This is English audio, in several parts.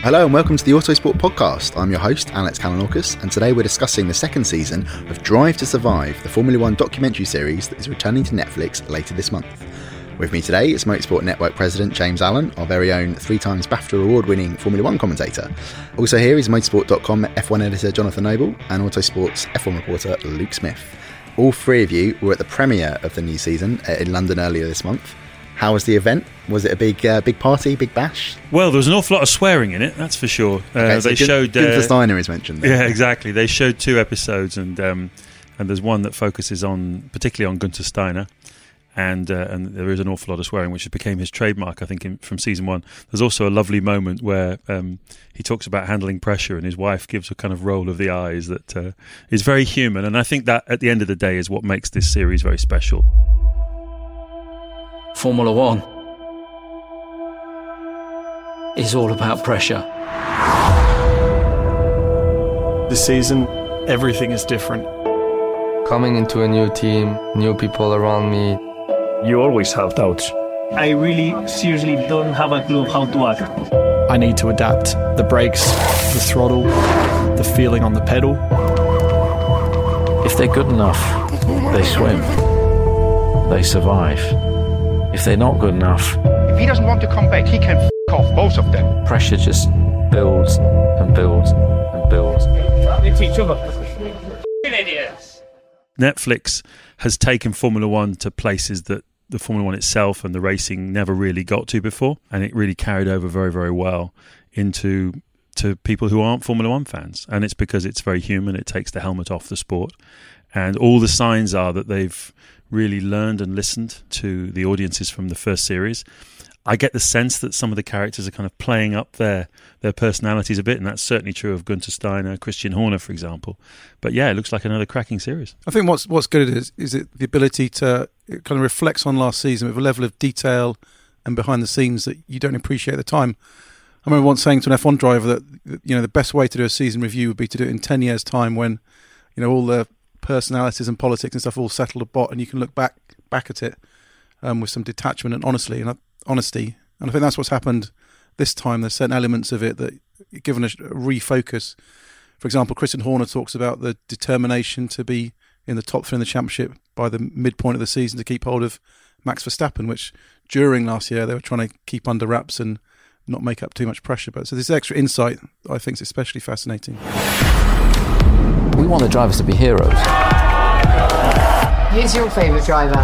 Hello and welcome to the Autosport podcast. I'm your host, Alex Kalanorkas, and today we're discussing the second season of Drive to Survive, the Formula One documentary series that is returning to Netflix later this month. With me today is Motorsport Network president James Allen, our very own 3 times BAFTA award-winning Formula One commentator. Also here is Motorsport.com F1 editor Jonathan Noble and Autosport's F1 reporter Luke Smith. All three of you were at the premiere of the new season in London earlier this month. How was the event? Was it a big party, big bash? Well, there was an awful lot of swearing in it, that's for sure. They showed Gunther Steiner is mentioned there. Yeah, exactly. They showed 2 episodes, and there's one that focuses particularly on Gunther Steiner, and there is an awful lot of swearing, which became his trademark, I think, from season 1. There's also a lovely moment where he talks about handling pressure, and his wife gives a kind of roll of the eyes that is very human, and I think that, at the end of the day, is what makes this series very special. Formula One is all about pressure. This season, everything is different. Coming into a new team, new people around me. You always have doubts. I really, seriously don't have a clue how to act. I need to adapt the brakes, the throttle, the feeling on the pedal. If they're good enough, they swim. They survive. If they're not good enough... If he doesn't want to come back, he can f*** off, both of them. Pressure just builds and builds and builds. It's each other. Idiots. Netflix has taken Formula One to places that the Formula One itself and the racing never really got to before, and it really carried over very, very well to people who aren't Formula One fans. And it's because it's very human. It takes the helmet off the sport. And all the signs are that they've really learned and listened to the audiences from the first series. I get the sense that some of the characters are kind of playing up their personalities a bit, and that's certainly true of Gunther Steiner, Christian Horner, for example. But yeah, it looks like another cracking series. I think what's good is it the ability to kind of reflect on last season with a level of detail and behind the scenes that you don't appreciate at the time. I remember once saying to an F1 driver that, you know, the best way to do a season review would be to do it in 10 years' time when, you know, all the personalities and politics and stuff all settled about, and you can look back at it with some detachment and honesty. And I think that's what's happened this time. There's certain elements of it that, given a refocus, for example, Christian Horner talks about the determination to be in the top 3 in the championship by the midpoint of the season to keep hold of Max Verstappen, which during last year they were trying to keep under wraps and not make up too much pressure. But so this extra insight, I think, is especially fascinating. We want the drivers to be heroes. Who's your favourite driver?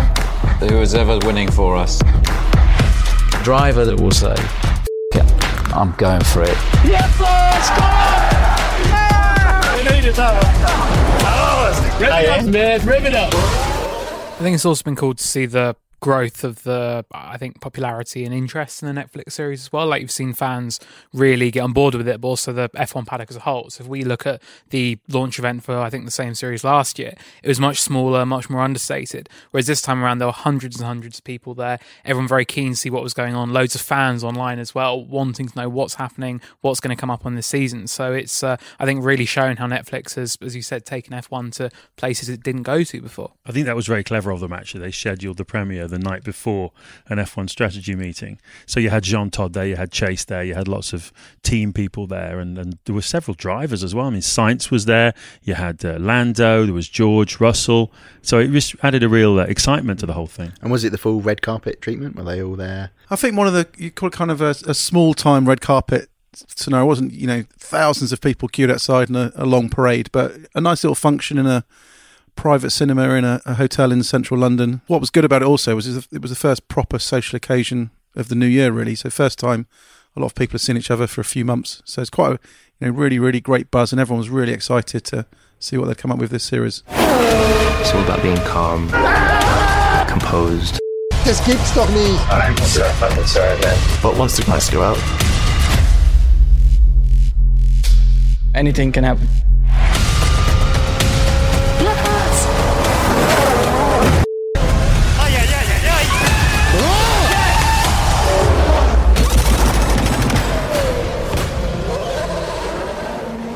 Who is ever winning for us. driver that will say, yeah, I'm going for it. Yes, sir, it's gone! Yeah! We needed that one. Oh, man, rip it up. I think it's also been cool to see the growth of the, I think, popularity and interest in the Netflix series as well. Like, you've seen fans really get on board with it, but also the F1 paddock as a whole. So if we look at the launch event for, I think, the same series last year, it was much smaller, much more understated. Whereas this time around, there were hundreds and hundreds of people there. Everyone very keen to see what was going on. Loads of fans online as well, wanting to know what's happening, what's going to come up on this season. So it's, I think, really shown how Netflix has, as you said, taken F1 to places it didn't go to before. I think that was very clever of them, actually. They scheduled the premiere the night before an F1 strategy meeting. So you had Jean Todt there, you had Chase there, you had lots of team people there, and there were several drivers as well. I mean, Sainz was there, you had Lando, there was George, Russell. So it just added a real excitement to the whole thing. And was it the full red carpet treatment? Were they all there? I think one of the, you call it kind of a small-time red carpet scenario. It wasn't, you know, thousands of people queued outside in a long parade, but a nice little function in a private cinema in a hotel in central London. What was good about it also was it was the first proper social occasion of the new year, really. So first time a lot of people have seen each other for a few months. So it's quite a, you know, really, really great buzz, and everyone was really excited to see what they'd come up with this series. It's all about being calm, composed. Just keep stopping me. I'm sorry, man. But once the lights go out, anything can happen.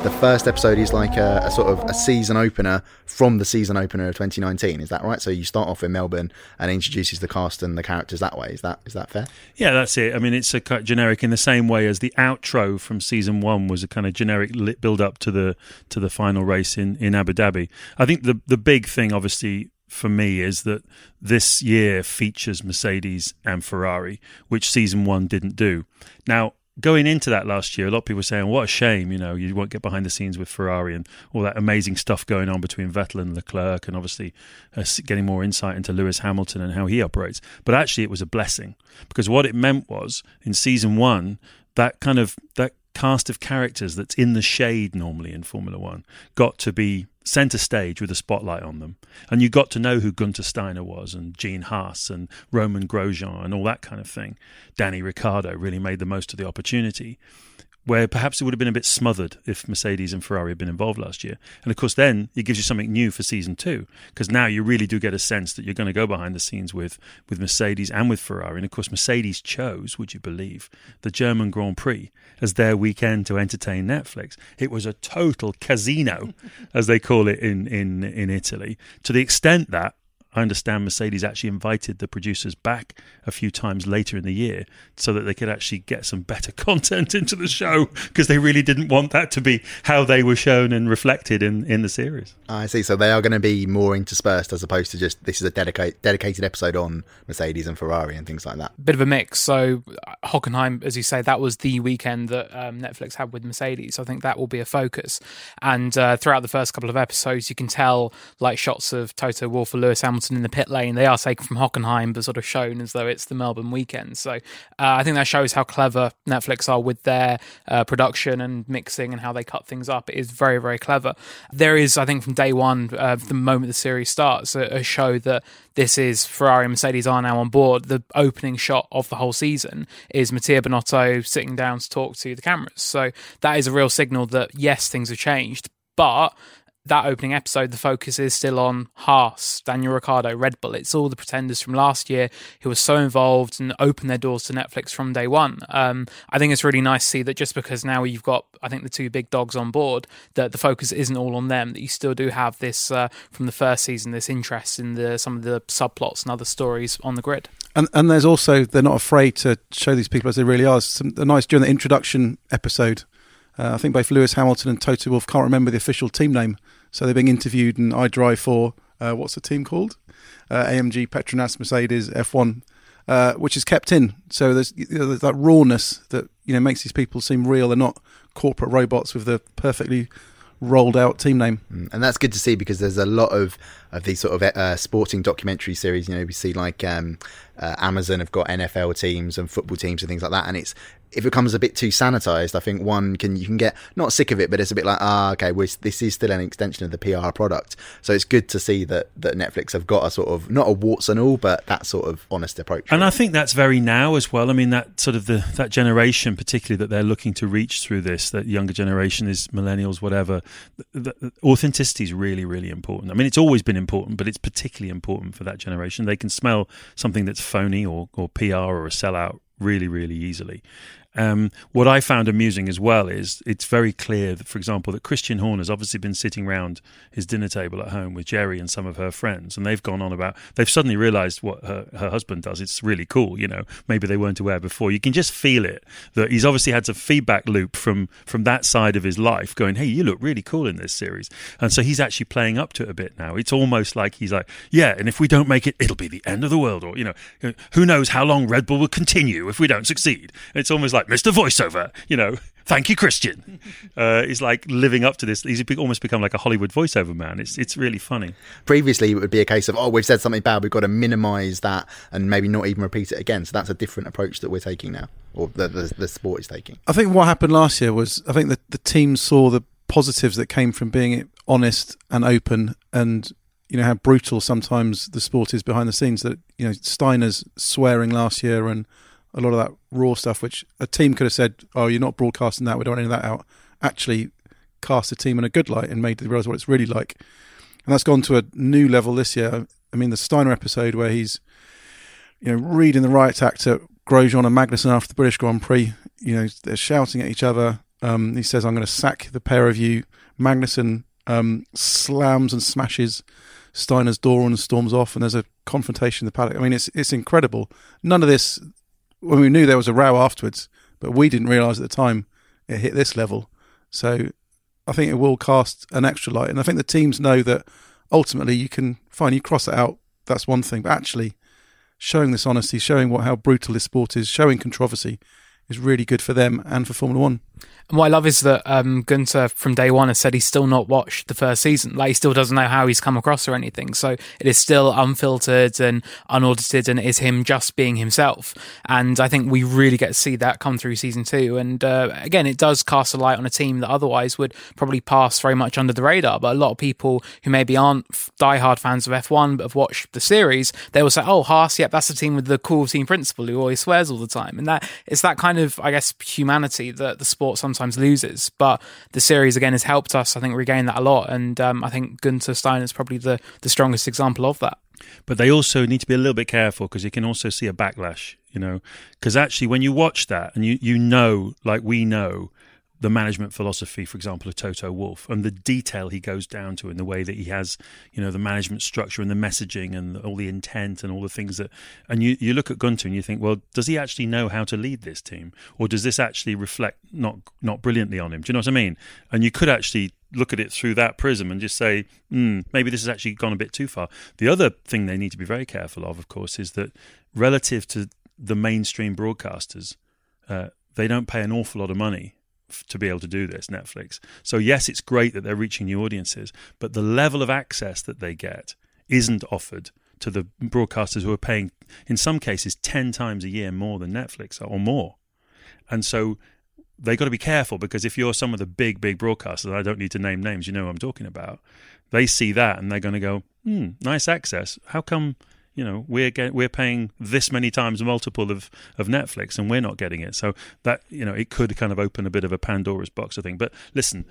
The first episode is like a sort of a season opener from the season opener of 2019. Is that right? So you start off in Melbourne and introduces the cast and the characters that way. Is that fair? Yeah, that's it. I mean, it's a kind of generic in the same way as the outro from season one was a kind of generic build up to the final race in Abu Dhabi. I think the big thing, obviously, for me is that this year features Mercedes and Ferrari, which season one didn't do. Now, going into that last year, a lot of people were saying, what a shame, you know, you won't get behind the scenes with Ferrari and all that amazing stuff going on between Vettel and Leclerc, and obviously getting more insight into Lewis Hamilton and how he operates. But actually it was a blessing, because what it meant was, in season one, that cast of characters that's in the shade normally in Formula One got to be centre stage with a spotlight on them. And you got to know who Gunther Steiner was, and Gene Haas, and Roman Grosjean, and all that kind of thing. Danny Ricciardo really made the most of the opportunity, where perhaps it would have been a bit smothered if Mercedes and Ferrari had been involved last year. And of course, then it gives you something new for season two, because now you really do get a sense that you're going to go behind the scenes with Mercedes and with Ferrari. And of course, Mercedes chose, would you believe, the German Grand Prix as their weekend to entertain Netflix. It was a total casino, as they call it in Italy, to the extent that I understand Mercedes actually invited the producers back a few times later in the year so that they could actually get some better content into the show, because they really didn't want that to be how they were shown and reflected in the series. I see. So they are going to be more interspersed, as opposed to just this is a dedicated episode on Mercedes and Ferrari and things like that. Bit of a mix. So Hockenheim, as you say, that was the weekend that Netflix had with Mercedes. So I think that will be a focus. And throughout the first couple of episodes, you can tell, like, shots of Toto Wolff or Lewis Hamilton in the pit lane, they are taken from Hockenheim but sort of shown as though it's the Melbourne weekend. So I think that shows how clever Netflix are with their production and mixing and how they cut things up. It is very, very clever. There is, I think, from day one, the moment the series starts, a show that this is Ferrari and Mercedes are now on board. The opening shot of the whole season is Mattia Binotto sitting down to talk to the cameras. So that is a real signal that, yes, things have changed, but that opening episode, the focus is still on Haas, Daniel Ricciardo, Red Bull. It's all the pretenders from last year who were so involved and opened their doors to Netflix from day one. I think it's really nice to see that just because now you've got, I think, the two big dogs on board, that the focus isn't all on them, that you still do have this, from the first season, this interest in some of the subplots and other stories on the grid. And there's also, they're not afraid to show these people as they really are. A nice, during the introduction episode, I think both Lewis Hamilton and Toto Wolff can't remember the official team name, so they're being interviewed, and I drive for, what's the team called? AMG, Petronas, Mercedes, F1, which is kept in. So there's, you know, that rawness that, you know, makes these people seem real. They're not corporate robots with the perfectly rolled out team name. And that's good to see, because there's a lot of these sort of sporting documentary series. You know, we see like Amazon have got NFL teams and football teams and things like that. And it's, if it becomes a bit too sanitized, I think you can get not sick of it, but it's a bit like, this is still an extension of the PR product. So it's good to see that Netflix have got a sort of, not a warts and all, but that sort of honest approach. And I think that's very now as well. I mean, that sort of that generation particularly that they're looking to reach through this, that younger generation is millennials, whatever. The authenticity is really, really important. I mean, it's always been important, but it's particularly important for that generation. They can smell something that's phony or PR or a sellout really, really easily. What I found amusing as well is it's very clear that, for example, that Christian Horner's obviously been sitting around his dinner table at home with Jerry and some of her friends, and they've gone on about, they've suddenly realised what her husband does. It's really cool, you know, maybe they weren't aware before. You can just feel it, that he's obviously had some feedback loop from that side of his life going, hey, you look really cool in this series. And so he's actually playing up to it a bit now. It's almost like he's like, yeah, and if we don't make it, it'll be the end of the world, or, you know, who knows how long Red Bull will continue if we don't succeed. It's almost like Mr. Voiceover, you know, thank you, Christian. He's like living up to this. He's almost become like a Hollywood voiceover man. It's really funny. Previously, it would be a case of, we've said something bad, we've got to minimise that and maybe not even repeat it again. So that's a different approach that we're taking now, or the sport is taking. I think what happened last year was, I think the team saw the positives that came from being honest and open, and you know how brutal sometimes the sport is behind the scenes. That, you know, Steiner's swearing last year and a lot of that raw stuff, which a team could have said, oh, you're not broadcasting that, we don't want any of that out, actually cast the team in a good light and made them realise what it's really like. And that's gone to a new level this year. I mean, the Steiner episode where he's, you know, reading the riot act to Grosjean and Magnussen after the British Grand Prix, you know, they're shouting at each other. He says, I'm going to sack the pair of you. Magnussen slams and smashes Steiner's door and storms off, and there's a confrontation in the paddock. I mean, it's incredible. None of this... When we knew there was a row afterwards, but we didn't realise at the time it hit this level. So I think it will cast an extra light. And I think the teams know that ultimately you can, fine, you cross it out, that's one thing. But actually showing this honesty, showing how brutal this sport is, showing controversy is really good for them and for Formula One. And what I love is that Gunther from day one has said he's still not watched the first season. Like, he still doesn't know how he's come across or anything. So it is still unfiltered and unaudited, and it is him just being himself. And I think we really get to see that come through season two. And again, it does cast a light on a team that otherwise would probably pass very much under the radar. But a lot of people who maybe aren't diehard fans of F1 but have watched the series, they will say, oh, Haas, yep, that's the team with the cool team principal who always swears all the time. And that it's that kind of, I guess, humanity that the sport sometimes loses, but the series again has helped us, I think, regain that a lot. And I think Gunther Steiner is probably the strongest example of that. But they also need to be a little bit careful, because you can also see a backlash, you know, because actually when you watch that and you know, like we know, the management philosophy, for example, of Toto Wolff, and the detail he goes down to in the way that he has, you know, the management structure and the messaging and all the intent and all the things that, and you look at Gunther and you think, well, does he actually know how to lead this team, or does this actually reflect not brilliantly on him? Do you know what I mean? And you could actually look at it through that prism and just say, maybe this has actually gone a bit too far. The other thing they need to be very careful of course, is that relative to the mainstream broadcasters, they don't pay an awful lot of money to be able to do this, Netflix. So yes, it's great that they're reaching new audiences, but the level of access that they get isn't offered to the broadcasters who are paying, in some cases, 10 times a year more than Netflix or more. And so they've got to be careful, because if you're some of the big, big broadcasters, I don't need to name names, you know what I'm talking about, they see that and they're going to go, nice access. How come, you know, we're paying this many times multiple of Netflix and we're not getting it? So that, you know, it could kind of open a bit of a Pandora's box, I think. But listen,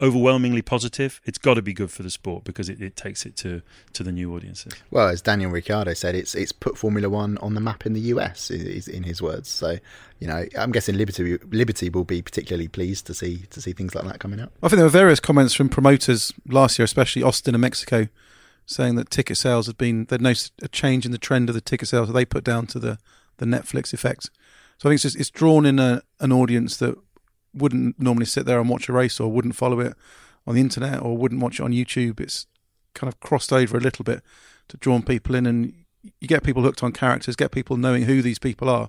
overwhelmingly positive. It's got to be good for the sport, because it takes it to the new audiences. Well, as Daniel Ricciardo said, it's put Formula One on the map in the US, is in his words. So, you know, I'm guessing Liberty will be particularly pleased to see things like that coming out. I think there were various comments from promoters last year, especially Austin and Mexico, saying that ticket sales had been, they'd noticed a change in the trend of the ticket sales that they put down to the Netflix effect. So I think it's drawn in an audience that wouldn't normally sit there and watch a race, or wouldn't follow it on the internet, or wouldn't watch it on YouTube. It's kind of crossed over a little bit to draw people in, and you get people hooked on characters, get people knowing who these people are.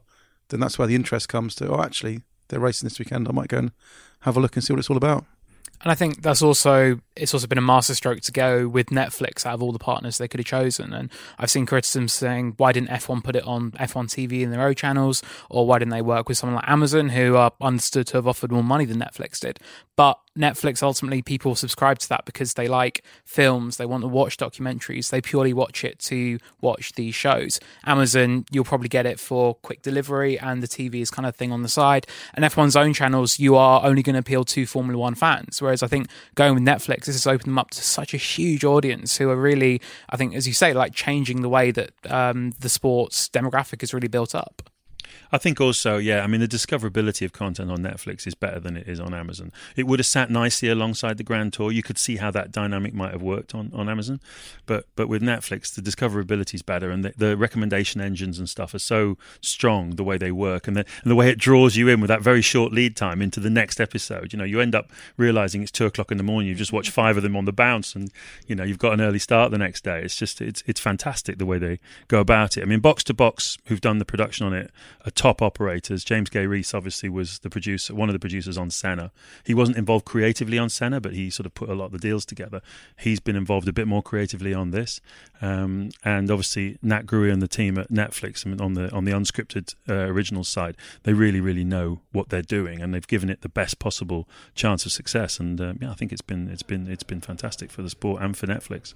Then that's where the interest comes to, actually, they're racing this weekend, I might go and have a look and see what it's all about. And I think that's also it's also been a masterstroke to go with Netflix out of all the partners they could have chosen. And I've seen criticism saying, why didn't F1 put it on F1 TV in their own channels? Or why didn't they work with someone like Amazon, who are understood to have offered more money than Netflix did? But Netflix, ultimately, people subscribe to that because they like films, they want to watch documentaries, they purely watch it to watch these shows. Amazon, you'll probably get it for quick delivery and the TV is kind of thing on the side. And F1's own channels, you are only going to appeal to Formula One fans. Whereas I think going with Netflix, this has opened them up to such a huge audience who are really, I think, as you say, like changing the way that the sports demographic is really built up. I think also, yeah, I mean, the discoverability of content on Netflix is better than it is on Amazon. It would have sat nicely alongside the Grand Tour. You could see how that dynamic might have worked on Amazon. But with Netflix, the discoverability is better, and the recommendation engines and stuff are so strong, the way they work, and the way it draws you in with that very short lead time into the next episode. You know, you end up realising it's 2 o'clock in the morning, you've just watched 5 of them on the bounce, and, you know, you've got an early start the next day. It's just, it's fantastic the way they go about it. I mean, Box to Box, who've done the production on it, are top operators. James Gay Reese obviously was the producer, one of the producers on Senna. He wasn't involved creatively on Senna, but he sort of put a lot of the deals together. He's been involved a bit more creatively on this, and obviously Nat Gruer and the team at Netflix on the unscripted originals side, they really know what they're doing, and they've given it the best possible chance of success. And yeah, I think it's been fantastic for the sport and for Netflix.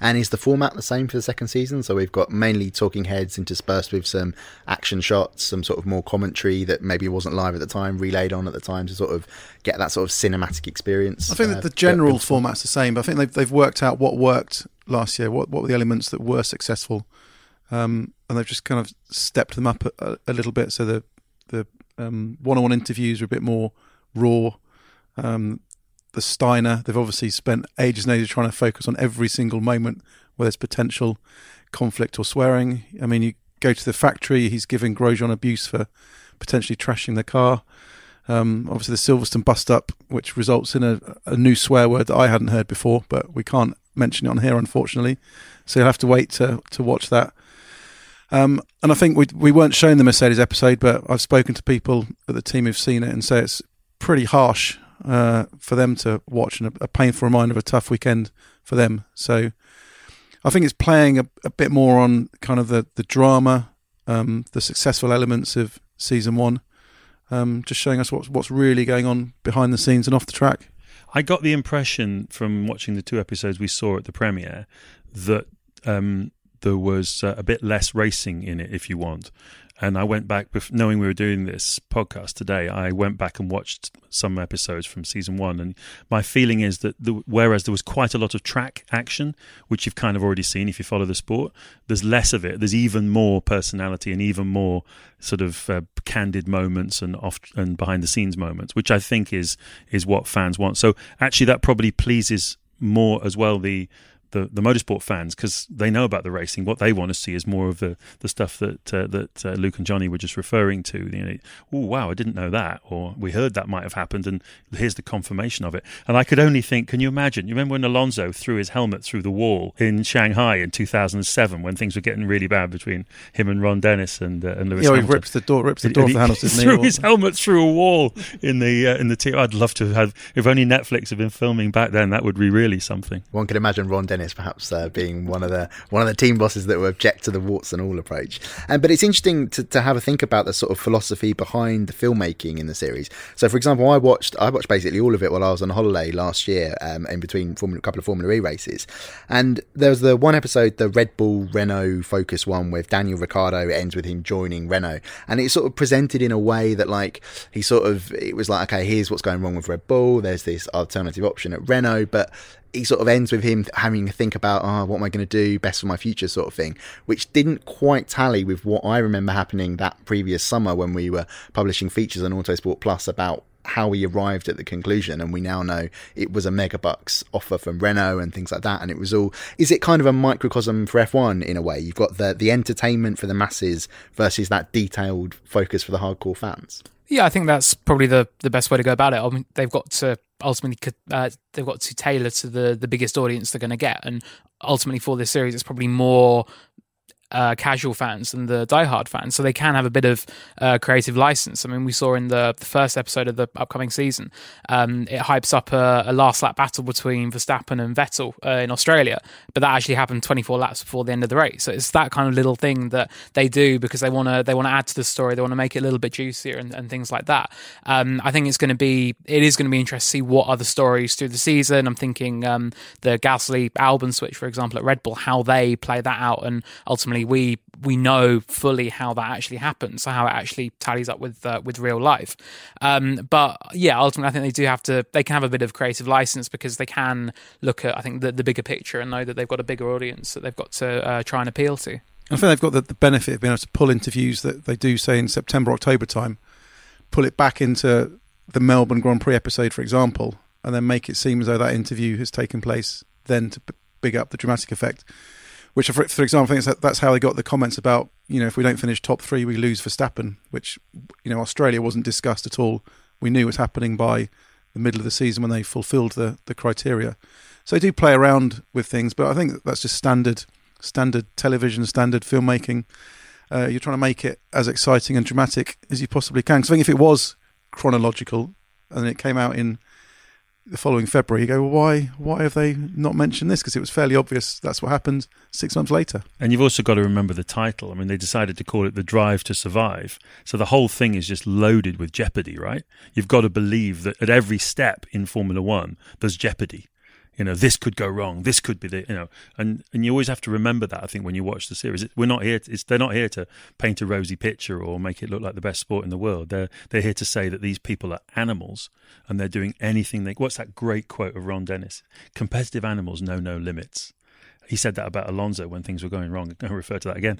And is the format the same for the second season? So we've got mainly talking heads interspersed with some action shots, some sort of more commentary that maybe wasn't live at the time, relayed on at the time to sort of get that sort of cinematic experience. I think that the general format's the same, but I think they've worked out what worked last year, what were the elements that were successful, and they've just kind of stepped them up a little bit. So the one-on-one interviews were a bit more raw. The Steiner, they've obviously spent ages and ages trying to focus on every single moment where there's potential conflict or swearing. I mean, you go to the factory, he's giving Grosjean abuse for potentially trashing the car. Obviously the Silverstone bust up, which results in a new swear word that I hadn't heard before, but we can't mention it on here, unfortunately, so you'll have to wait to watch that. And I think we weren't shown the Mercedes episode, but I've spoken to people at the team who've seen it and say it's pretty harsh for them to watch, and a painful reminder of a tough weekend for them. So I think it's playing a bit more on kind of the drama, the successful elements of season one, just showing us what's really going on behind the scenes and off the track. I got the impression from watching the 2 episodes we saw at the premiere that there was a bit less racing in it, if you want. And I went back, knowing we were doing this podcast today, I went back and watched some episodes from season 1. And my feeling is that whereas there was quite a lot of track action, which you've kind of already seen if you follow the sport, there's less of it. There's even more personality and even more sort of candid moments and behind-the-scenes moments, which I think is what fans want. So actually that probably pleases more as well the motorsport fans, because they know about the racing. What they want to see is more of the stuff that Luke and Johnny were just referring to. You know, oh wow, I didn't know that, or we heard that might have happened, and here's the confirmation of it. And I could only think, can you imagine? You remember when Alonso threw his helmet through the wall in Shanghai in 2007 when things were getting really bad between him and Ron Dennis and Lewis Hamilton? He ripped the door for Hamilton. Threw his helmet through a wall in the team. I'd love to have. If only Netflix had been filming back then, that would be really something. One could imagine Ron Dennis perhaps being one of the team bosses that will object to the warts and all approach. But it's interesting to have a think about the sort of philosophy behind the filmmaking in the series. So, for example, I watched basically all of it while I was on holiday last year, in between a couple of Formula E races. And there was the one episode, the Red Bull Renault focus one with Daniel Ricciardo. It ends with him joining Renault, and it's sort of presented in a way that, like, it was like, okay, here's what's going wrong with Red Bull. There's this alternative option at Renault, but he sort of ends with him having to think about, what am I going to do best for my future sort of thing, which didn't quite tally with what I remember happening that previous summer when we were publishing features on Autosport Plus about how we arrived at the conclusion. And we now know it was a megabucks offer from Renault and things like that. And it was all, is it kind of a microcosm for F1 in a way? You've got the entertainment for the masses versus that detailed focus for the hardcore fans. Yeah, I think that's probably the best way to go about it. I mean, they've got to ultimately tailor to the biggest audience they're going to get. And ultimately for this series, it's probably more casual fans and the diehard fans, so they can have a bit of creative license. I mean, we saw in the first episode of the upcoming season, it hypes up a last lap battle between Verstappen and Vettel in Australia, but that actually happened 24 laps before the end of the race. So it's that kind of little thing that they do because they want to add to the story, they want to make it a little bit juicier and things like that. I think it is going to be interesting to see what other stories through the season. I'm thinking the Gasly-Albon switch, for example, at Red Bull, how they play that out, and ultimately we know fully how that actually happens, so how it actually tallies up with real life. But yeah, ultimately, I think they can have a bit of creative license because they can look at, I think, the bigger picture and know that they've got a bigger audience that they've got to try and appeal to. I think they've got the benefit of being able to pull interviews that they do, say, in September, October time, pull it back into the Melbourne Grand Prix episode, for example, and then make it seem as though that interview has taken place then to big up the dramatic effect. Which, for example, I think that's how they got the comments about, you know, if we don't finish top three, we lose Verstappen, which, you know, Australia wasn't discussed at all. We knew it was happening by the middle of the season when they fulfilled the criteria. So they do play around with things, but I think that's just standard television, standard filmmaking. You're trying to make it as exciting and dramatic as you possibly can. Because I think if it was chronological and it came out in the following February, you go, well, why have they not mentioned this? Because it was fairly obvious that's what happened 6 months later. And you've also got to remember the title. I mean, they decided to call it The Drive to Survive. So the whole thing is just loaded with jeopardy, right? You've got to believe that at every step in Formula One, there's jeopardy. You know, this could go wrong. This could be the, you know, and you always have to remember that, I think, when you watch the series. They're not here to paint a rosy picture or make it look like the best sport in the world. They're here to say that these people are animals and they're doing anything they, what's that great quote of Ron Dennis? Competitive animals know no limits. He said that about Alonso when things were going wrong. I'm going to refer to that again.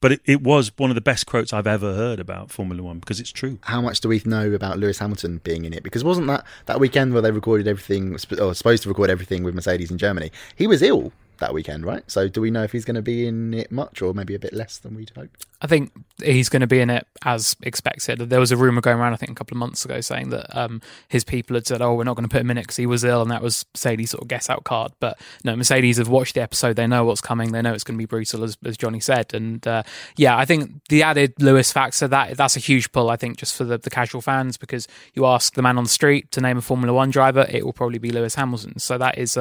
But it was one of the best quotes I've ever heard about Formula One because it's true. How much do we know about Lewis Hamilton being in it? Because wasn't that weekend where they recorded everything, or supposed to record everything with Mercedes in Germany? He was ill that weekend, right? So do we know if he's going to be in it much or maybe a bit less than we'd hoped? I think he's going to be in it as expected. There was a rumour going around, I think, a couple of months ago saying that his people had said, oh, we're not going to put him in it because he was ill, and that was Mercedes' sort of guess-out card. But no, Mercedes have watched the episode. They know what's coming. They know it's going to be brutal, as Johnny said. And yeah, I think the added Lewis factor, that's a huge pull, I think, just for the casual fans, because you ask the man on the street to name a Formula One driver, it will probably be Lewis Hamilton. So that's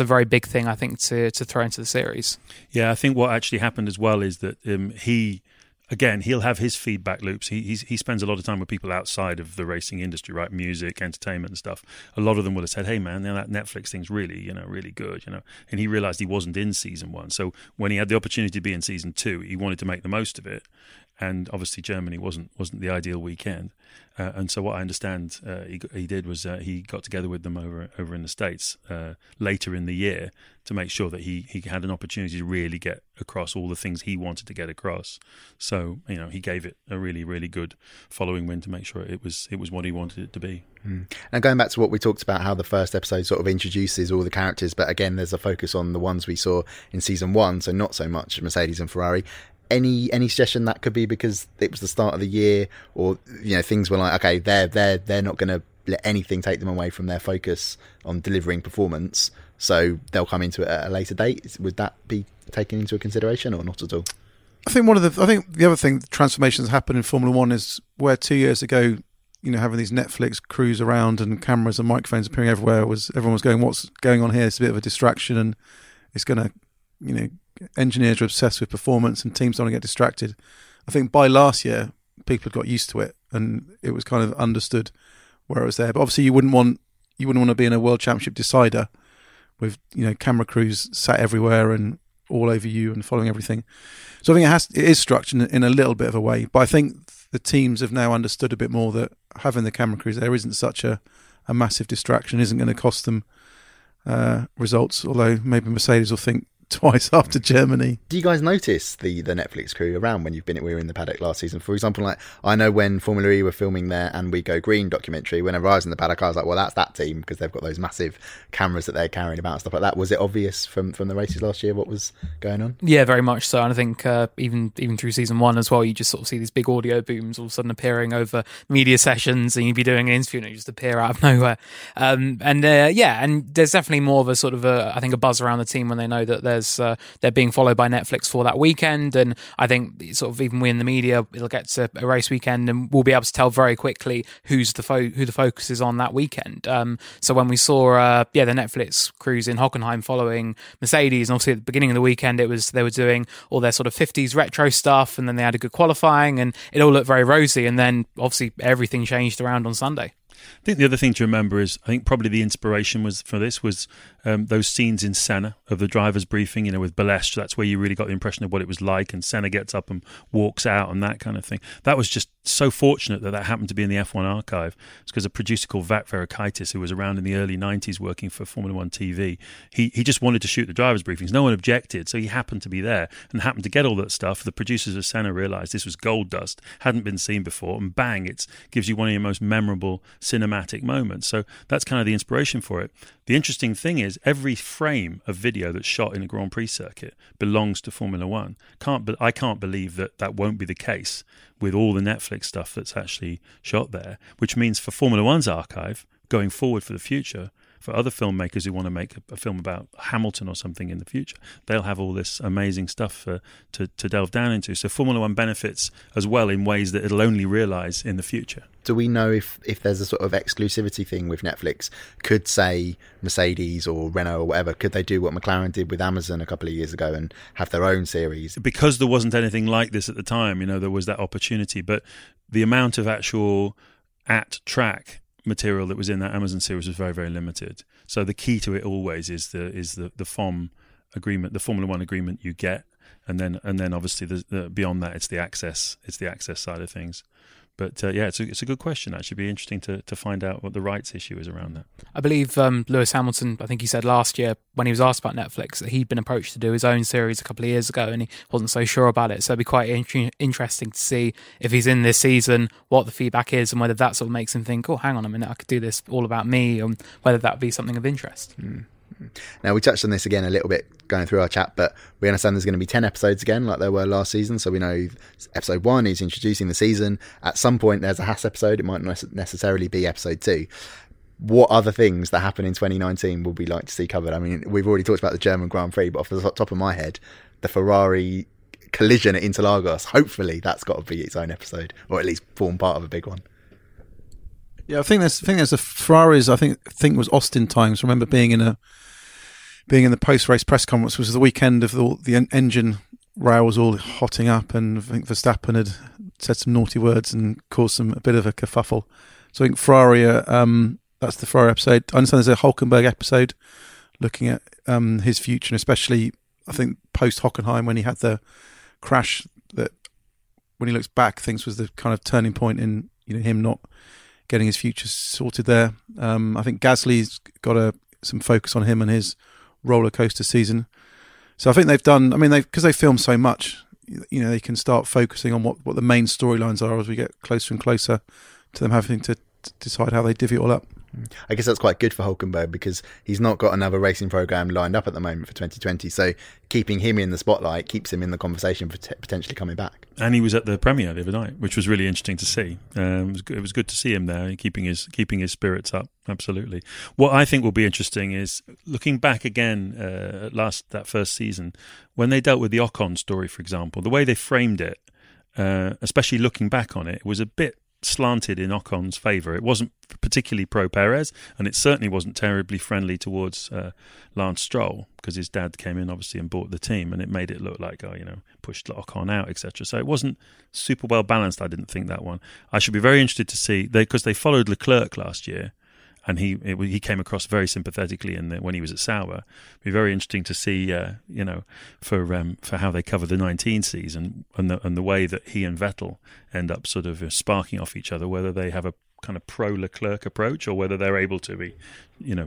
a very big thing, I think, to throw into the series. Yeah, I think what actually happened as well is that he'll have his feedback loops. He spends a lot of time with people outside of the racing industry, right? Music, entertainment and stuff. A lot of them would have said, hey man, you know, that Netflix thing's really, you know, really good, you know. And he realised he wasn't in season one. So when he had the opportunity to be in season two, he wanted to make the most of it. And obviously Germany wasn't the ideal weekend. And so what I understand he did was he got together with them over in the States later in the year to make sure that he had an opportunity to really get across all the things he wanted to get across. So, you know, he gave it a really, really good following win to make sure it was what he wanted it to be. Now going back to what we talked about, how the first episode sort of introduces all the characters, but again, there's a focus on the ones we saw in season one, so not so much Mercedes and Ferrari. Any suggestion that could be because it was the start of the year, or, you know, things were like, okay, they're not going to let anything take them away from their focus on delivering performance, so they'll come into it at a later date. Would that be taken into consideration or not at all? I think the other thing, the transformations happen in Formula One is where 2 years ago, you know, having these Netflix crews around and cameras and microphones appearing everywhere, everyone was going, what's going on here? It's a bit of a distraction, and it's going to, you know, engineers are obsessed with performance and teams don't want to get distracted. I think by last year, people had got used to it and it was kind of understood where it was there. But obviously you wouldn't want to be in a world championship decider with, you know, camera crews sat everywhere and all over you and following everything. So I think it is structured in a little bit of a way. But I think the teams have now understood a bit more that having the camera crews there isn't such a massive distraction, isn't going to cost them results, although maybe Mercedes will think twice after Germany. Do you guys notice the Netflix crew around when you've been we were in the paddock last season? For example, like, I know when Formula E were filming their And We Go Green documentary, whenever I was in the paddock, I was like, well, that's that team, because they've got those massive cameras that they're carrying about and stuff like that. Was it obvious from the races last year what was going on? Yeah, very much so. And I think even through season one as well, you just sort of see these big audio booms all of a sudden appearing over media sessions, and you'd be doing an interview and it just appear out of nowhere. And yeah, and there's definitely more of a sort of a buzz around the team when they know that there's as they're being followed by Netflix for that weekend. And I think sort of even we in the media, it'll get to a race weekend and we'll be able to tell very quickly who the focus is on that weekend. So when we saw the Netflix crews in Hockenheim following Mercedes, and obviously at the beginning of the weekend they were doing all their sort of 50s retro stuff, and then they had a good qualifying and it all looked very rosy, and then obviously everything changed around on Sunday. I think the other thing to remember is, I think probably the inspiration was those scenes in Senna of the driver's briefing, with Balestre. That's where you really got the impression of what it was like, and Senna gets up and walks out and that kind of thing. That was just so fortunate that happened to be in the F1 archive. It's because a producer called Vat Verekaitis, who was around in the early 90s working for Formula One TV, he just wanted to shoot the driver's briefings. No one objected, so he happened to be there and happened to get all that stuff. The producers of Senna realised this was gold dust, hadn't been seen before, and bang, it gives you one of your most memorable cinematic moments. So that's kind of the inspiration for it. The interesting thing is, every frame of video that's shot in a Grand Prix circuit belongs to Formula One. I can't believe that won't be the case with all the Netflix stuff that's actually shot there, which means for Formula One's archive, going forward for the future, for other filmmakers who want to make a film about Hamilton or something in the future, they'll have all this amazing stuff to delve down into. So Formula One benefits as well in ways that it'll only realise in the future. Do we know if there's a sort of exclusivity thing with Netflix? Could, say, Mercedes or Renault or whatever, could they do what McLaren did with Amazon a couple of years ago and have their own series? Because there wasn't anything like this at the time, there was that opportunity. But the amount of actual at-track material that was in that Amazon series was very, very limited. So the key to it always is the FOM agreement, the Formula One agreement you get, and then obviously beyond that it's the access side of things. But it's a good question. Actually, it'd be interesting to find out what the rights issue is around that. I believe Lewis Hamilton, I think he said last year when he was asked about Netflix that he'd been approached to do his own series a couple of years ago and he wasn't so sure about it. So it'd be quite interesting to see if he's in this season, what the feedback is and whether that sort of makes him think, oh, hang on a minute, I could do this all about me, and whether that would be something of interest. Mm. Now, we touched on this again a little bit going through our chat, but we understand there's going to be 10 episodes again like there were last season. So we know episode 1 is introducing the season. At some point there's a Haas episode. It might not necessarily be episode 2. What other things that happen in 2019 would we like to see covered? I mean, we've already talked about the German Grand Prix, but off the top of my head, the Ferrari collision at Interlagos, hopefully that's got to be its own episode, or at least form part of a big one. Yeah, I think there's a Ferrari's. I think it was Austin times. I remember being in the post-race press conference, which was the weekend of the engine rails all hotting up, and I think Verstappen had said some naughty words and caused a bit of a kerfuffle. So I think Ferrari, that's the Ferrari episode. I understand there's a Hülkenberg episode looking at his future, and especially I think post-Hockenheim when he had the crash. That when he looks back, things was the kind of turning point in him not getting his future sorted there. I think Gasly's got some focus on him and his roller coaster season. So I think they've done. I mean, because they film so much, they can start focusing on what the main storylines are as we get closer and closer to them having to decide how they divvy it all up. I guess that's quite good for Hülkenberg because he's not got another racing program lined up at the moment for 2020. So keeping him in the spotlight keeps him in the conversation for potentially coming back. And he was at the premiere the other night, which was really interesting to see. It was good to see him there, keeping his spirits up. Absolutely. What I think will be interesting is looking back again at that first season when they dealt with the Ocon story, for example. The way they framed it, especially looking back on it was a bit slanted in Ocon's favour. It wasn't particularly pro-Perez, and it certainly wasn't terribly friendly towards Lance Stroll, because his dad came in obviously and bought the team, and it made it look like, pushed Ocon out, etc. So it wasn't super well balanced, I didn't think, that one. I should be very interested to see, because they followed Leclerc last year, and he came across very sympathetically when he was at Sauber. It'd be very interesting to see, for how they cover the 2019 season and the way that he and Vettel end up sort of sparking off each other, whether they have a kind of pro-Leclerc approach or whether they're able to be,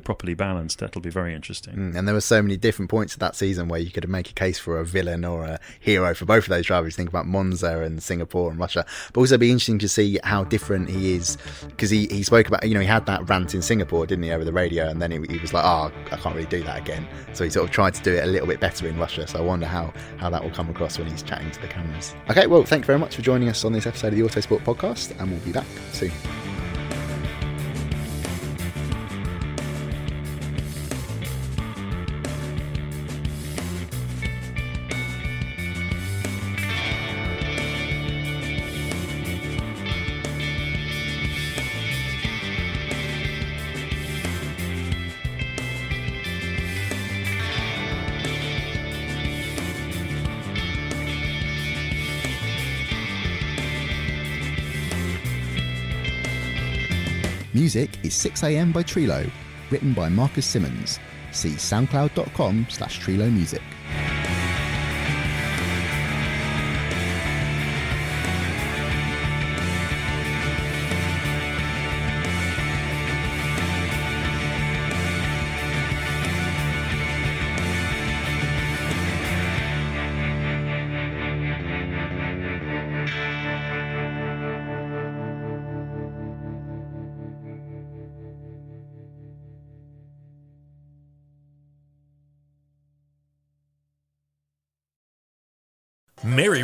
properly balanced. That'll be very interesting. And there were so many different points of that season where you could make a case for a villain or a hero for both of those drivers. Think about Monza and Singapore and Russia, but also be interesting to see how different he is, because he spoke about, he had that rant in Singapore, didn't he, over the radio, and then he was like, I can't really do that again. So he sort of tried to do it a little bit better in Russia. So I wonder how that will come across when he's chatting to the cameras. Okay, well, thank you very much for joining us on this episode of the Autosport Podcast, and we'll be back soon. Music is 6am by Trilo, written by Marcus Simmons. See soundcloud.com/Trilo Music. Mary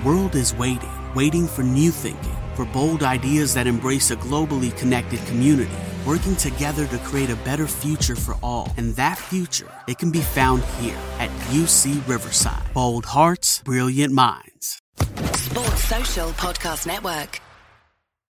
world is waiting for new thinking, for bold ideas that embrace a globally connected community, working together to create a better future for all. And that future, it can be found here at UC Riverside. Bold hearts, brilliant minds. Sports Social Podcast Network.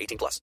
18+.